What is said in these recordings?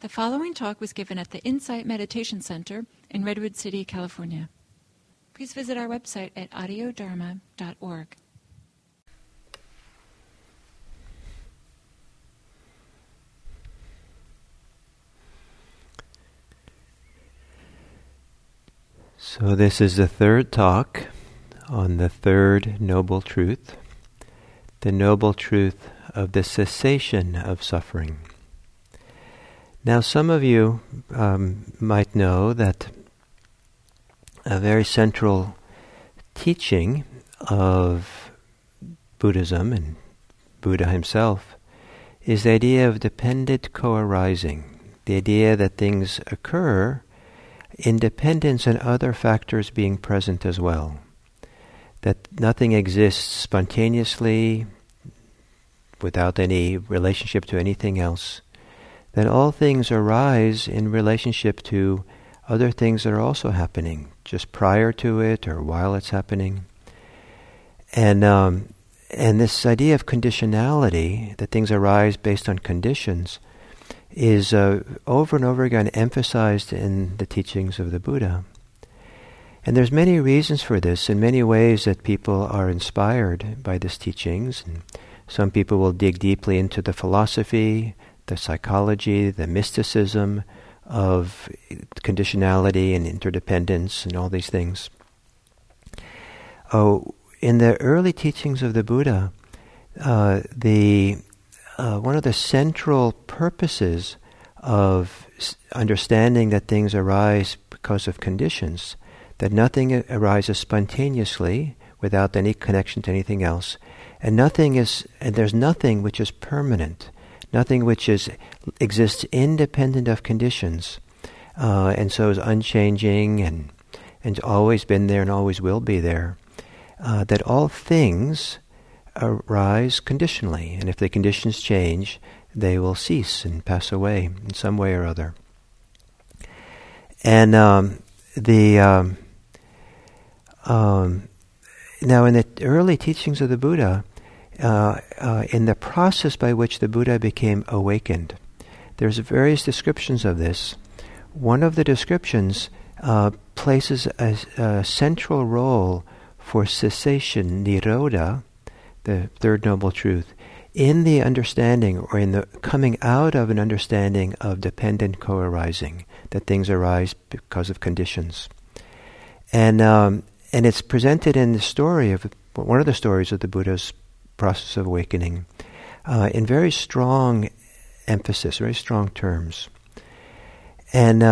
The following talk was given at the Insight Meditation Center in Redwood City, California. Please visit our website at audiodharma.org. So this is the third talk on the third noble truth, the noble truth of the cessation of suffering. Now, some of you might know that a very central teaching of Buddhism and Buddha himself is the idea of dependent co-arising, the idea that things occur in dependence on other factors being present as well, that nothing exists spontaneously without any relationship to anything else, that all things arise in relationship to other things that are also happening, just prior to it or while it's happening. And this idea of conditionality, that things arise based on conditions, is over and over again emphasized in the teachings of the Buddha. And there's many reasons for this, and many ways that people are inspired by these teachings. And some people will dig deeply into the philosophy, the psychology, the mysticism of conditionality and interdependence and all these things. In the early teachings of the Buddha, one of the central purposes of understanding that things arise because of conditions, that nothing arises spontaneously without any connection to anything else, and there's nothing which is permanent. Nothing which exists independent of conditions, and so is unchanging and always been there and always will be there, that all things arise conditionally, and if the conditions change, they will cease and pass away in some way or other. And now in the early teachings of the Buddha, in the process by which the Buddha became awakened, there's various descriptions of this. One of the descriptions places a central role for cessation, Nirodha, the third noble truth, in the understanding or in the coming out of an understanding of dependent co-arising, that things arise because of conditions. And it's presented in the story of one of the stories of the Buddha's process of awakening, in very strong emphasis, very strong terms. And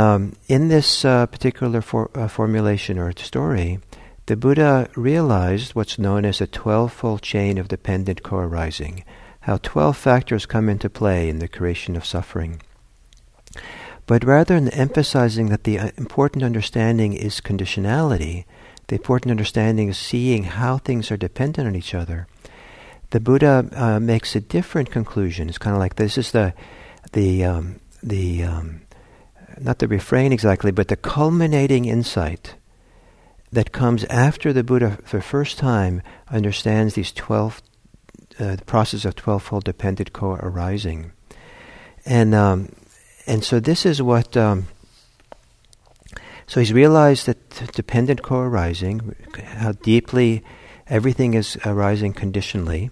in this particular formulation or story, the Buddha realized what's known as a 12-fold chain of dependent co-arising, how 12 factors come into play in the creation of suffering. But rather than emphasizing that the important understanding is conditionality, the important understanding is seeing how things are dependent on each other, the Buddha makes a different conclusion. It's kind of like this is the not the refrain exactly, but the culminating insight that comes after the Buddha for the first time understands these 12 the process of 12-fold dependent co-arising, and so this is what. So he's realized that dependent co-arising, how deeply everything is arising conditionally.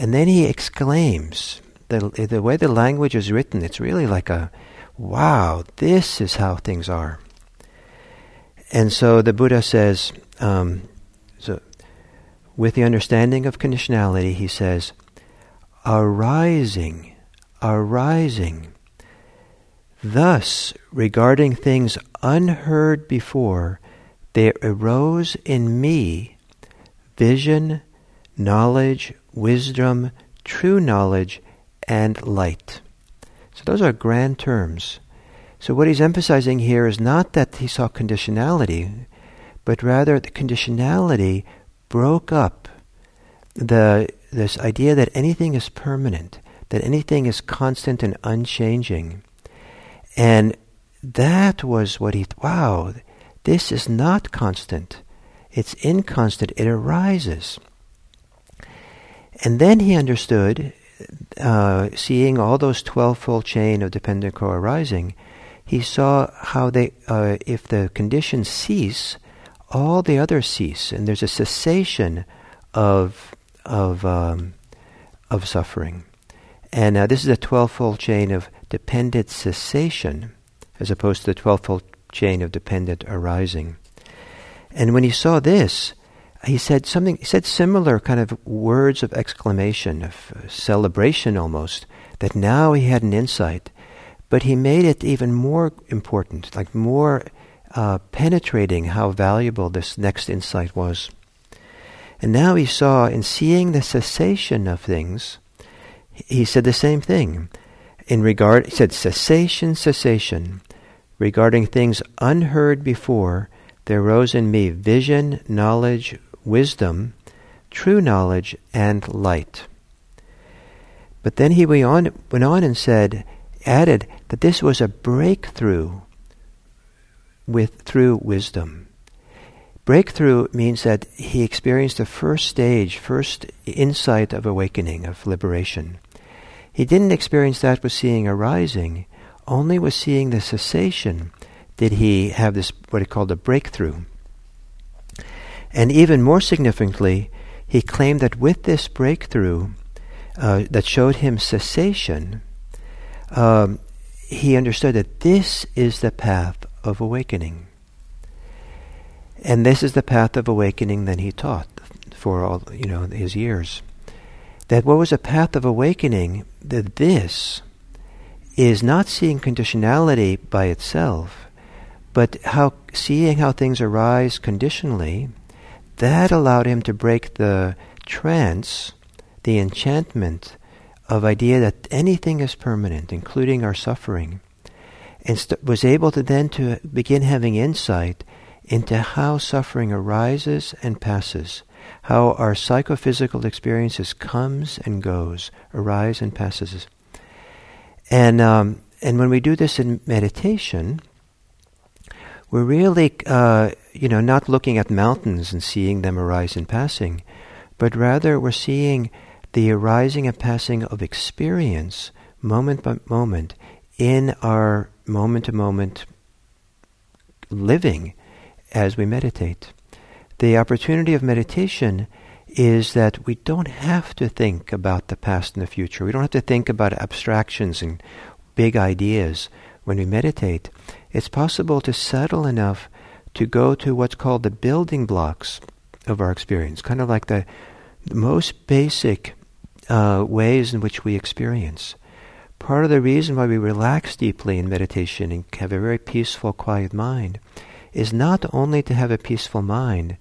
And then he exclaims, the way the language is written, it's really like a, wow, this is how things are. And so the Buddha says, with the understanding of conditionality, he says, arising, thus regarding things unheard before, they arose in me, vision, knowledge, wisdom, true knowledge, and light. So those are grand terms. So what he's emphasizing here is not that he saw conditionality, but rather the conditionality broke up this idea that anything is permanent, that anything is constant and unchanging. And that was what he, wow, this is not constant. It's inconstant, it arises. And then he understood seeing all those 12-fold chain of dependent co-arising, he saw how they, if the conditions cease, all the others cease, and there's a cessation of suffering. And this is a 12-fold chain of dependent cessation, as opposed to the 12-fold chain of dependent arising. And when he saw this, he said something. He said similar kind of words of exclamation, of celebration almost, that now he had an insight. But he made it even more important, like more penetrating, how valuable this next insight was. And now he saw, in seeing the cessation of things, he said the same thing. In regard, he said, cessation, cessation. Regarding things unheard before, there rose in me vision, knowledge, wisdom, true knowledge, and light. But then he went on and said, added that this was a breakthrough through wisdom. Breakthrough means that he experienced the first stage, first insight of awakening, of liberation. He didn't experience that with seeing arising, only with seeing the cessation did he have this, what he called a breakthrough. And even more significantly, he claimed that with this breakthrough that showed him cessation, he understood that this is the path of awakening. And this is the path of awakening that he taught for all, his years. That what was a path of awakening, that this is not seeing conditionality by itself, but how seeing how things arise conditionally, that allowed him to break the trance, the enchantment of idea that anything is permanent, including our suffering, and was able to then to begin having insight into how suffering arises and passes, how our psychophysical experiences comes and goes, arise and passes. And when we do this in meditation, we're really, not looking at mountains and seeing them arise and passing, but rather we're seeing the arising and passing of experience moment by moment in our moment-to-moment living as we meditate. The opportunity of meditation is that we don't have to think about the past and the future. We don't have to think about abstractions and big ideas when we meditate. It's possible to settle enough to go to what's called the building blocks of our experience, kind of like the most basic ways in which we experience. Part of the reason why we relax deeply in meditation and have a very peaceful, quiet mind is not only to have a peaceful mind,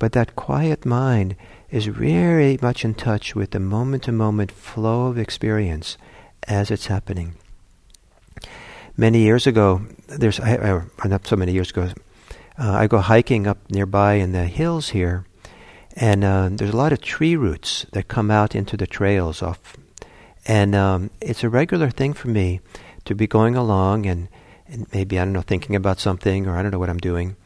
but that quiet mind is very much in touch with the moment-to-moment flow of experience as it's happening. Many years ago, not so many years ago, I go hiking up nearby in the hills here, and there's a lot of tree roots that come out into the trails off. And it's a regular thing for me to be going along and maybe, thinking about something, or I don't know what I'm doing.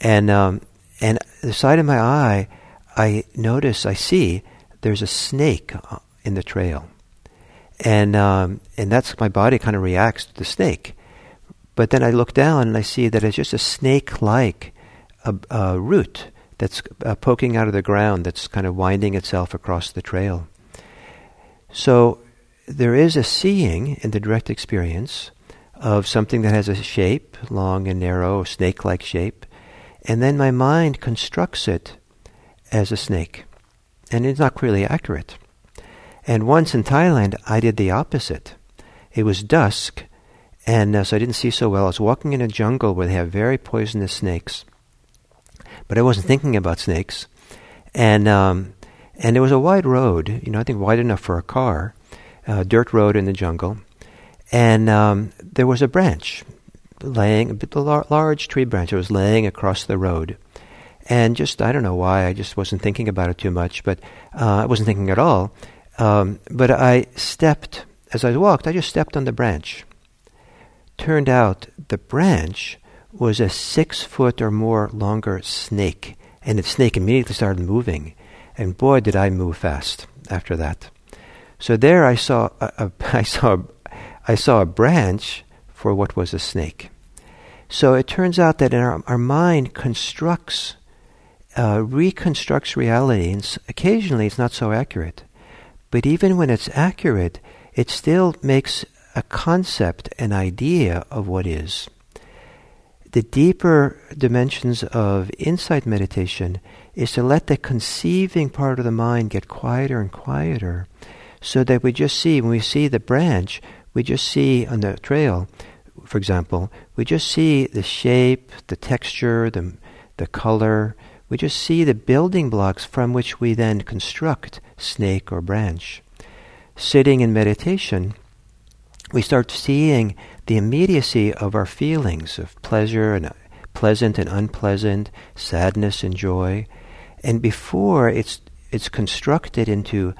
And the side of my eye, I see there's a snake in the trail. And that's, my body kind of reacts to the snake. But then I look down and I see that it's just a snake-like root that's poking out of the ground, that's kind of winding itself across the trail. So there is a seeing in the direct experience of something that has a shape, long and narrow, snake-like shape, and then my mind constructs it as a snake. And it's not really accurate. And once in Thailand, I did the opposite. It was dusk, and so I didn't see so well. I was walking in a jungle where they have very poisonous snakes. But I wasn't thinking about snakes. And there was a wide road, I think wide enough for a car, a dirt road in the jungle. And there was a branch, large tree branch that was laying across the road. And just, I don't know why, I just wasn't thinking about it too much, but I wasn't thinking at all. But as I walked, I just stepped on the branch. Turned out the branch was a 6-foot or more longer snake. And the snake immediately started moving. And boy, did I move fast after that. So there I saw a branch for what was a snake. So it turns out that our mind constructs, reconstructs reality, and occasionally it's not so accurate. But even when it's accurate, it still makes a concept, an idea of what is. The deeper dimensions of insight meditation is to let the conceiving part of the mind get quieter and quieter, so that we just see, when we see the branch, we just see on the trail, for example, we just see the shape, the texture, the color. We just see the building blocks from which we then construct snake or branch. Sitting in meditation, we start seeing the immediacy of our feelings of pleasure and pleasant and unpleasant, sadness and joy. And before it's constructed into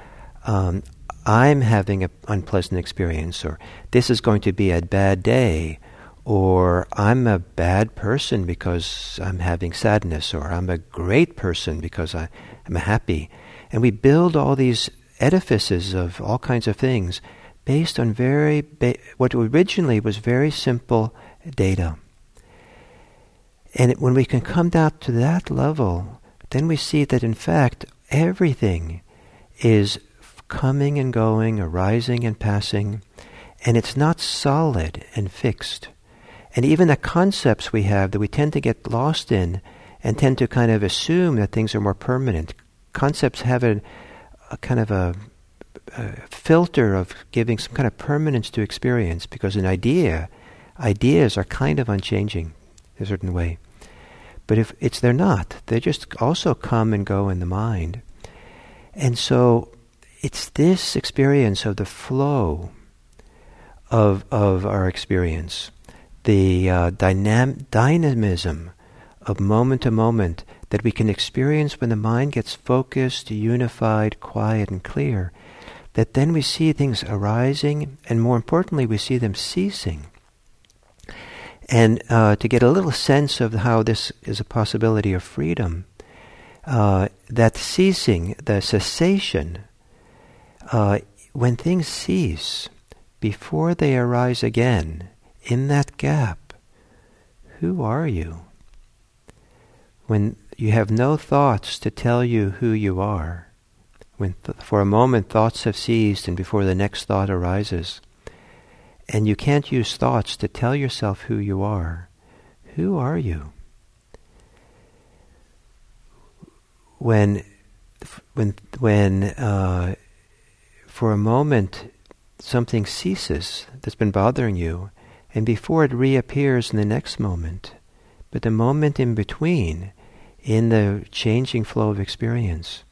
I'm having an unpleasant experience, or this is going to be a bad day, or I'm a bad person because I'm having sadness, or I'm a great person because I'm happy. And we build all these edifices of all kinds of things based on what originally was very simple data. And when we can come down to that level, then we see that in fact everything is coming and going, arising and passing, and it's not solid and fixed. And even the concepts we have that we tend to get lost in and tend to kind of assume that things are more permanent. Concepts have a kind of a filter of giving some kind of permanence to experience, because an ideas are kind of unchanging in a certain way. But if they're not, they just also come and go in the mind. And so it's this experience of the flow of our experience, the dynamism of moment to moment that we can experience when the mind gets focused, unified, quiet, and clear, that then we see things arising, and more importantly, we see them ceasing. And to get a little sense of how this is a possibility of freedom, that ceasing, the cessation, when things cease, before they arise again, in that gap, who are you? When you have no thoughts to tell you who you are, when for a moment thoughts have ceased and before the next thought arises, and you can't use thoughts to tell yourself who are you? When for a moment something ceases that's been bothering you, and before it reappears in the next moment, but the moment in between, in the changing flow of experience,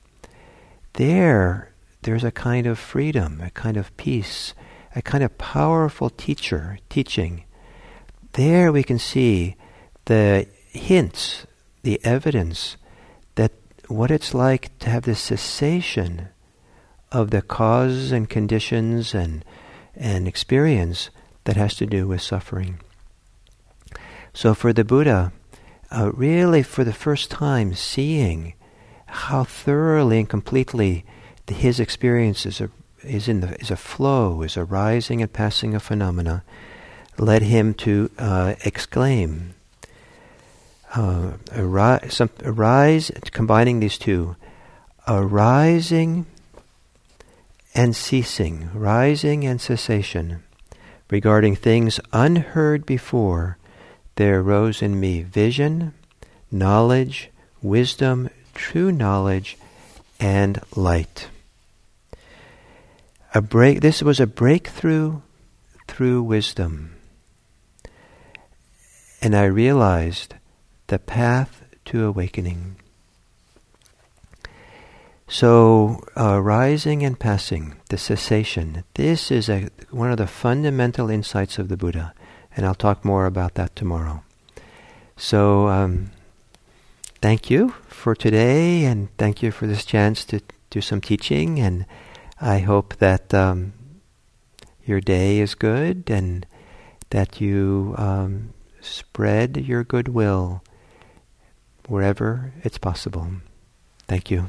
there's a kind of freedom, a kind of peace, a kind of powerful teaching. There we can see the hints, the evidence, that what it's like to have this cessation of the causes and conditions and experience that has to do with suffering. So for the Buddha, really for the first time seeing how thoroughly and completely his experience is a flow, is a rising and passing of phenomena, led him to exclaim, arise, combining these two, arising and ceasing, rising and cessation, regarding things unheard before, there arose in me vision, knowledge, wisdom, true knowledge, and light. This was a breakthrough through wisdom. And I realized the path to awakening. So, rising and passing, the cessation. This is one of the fundamental insights of the Buddha, and I'll talk more about that tomorrow. So, thank you for today, and thank you for this chance to do some teaching, and I hope that your day is good, and that you spread your goodwill wherever it's possible. Thank you.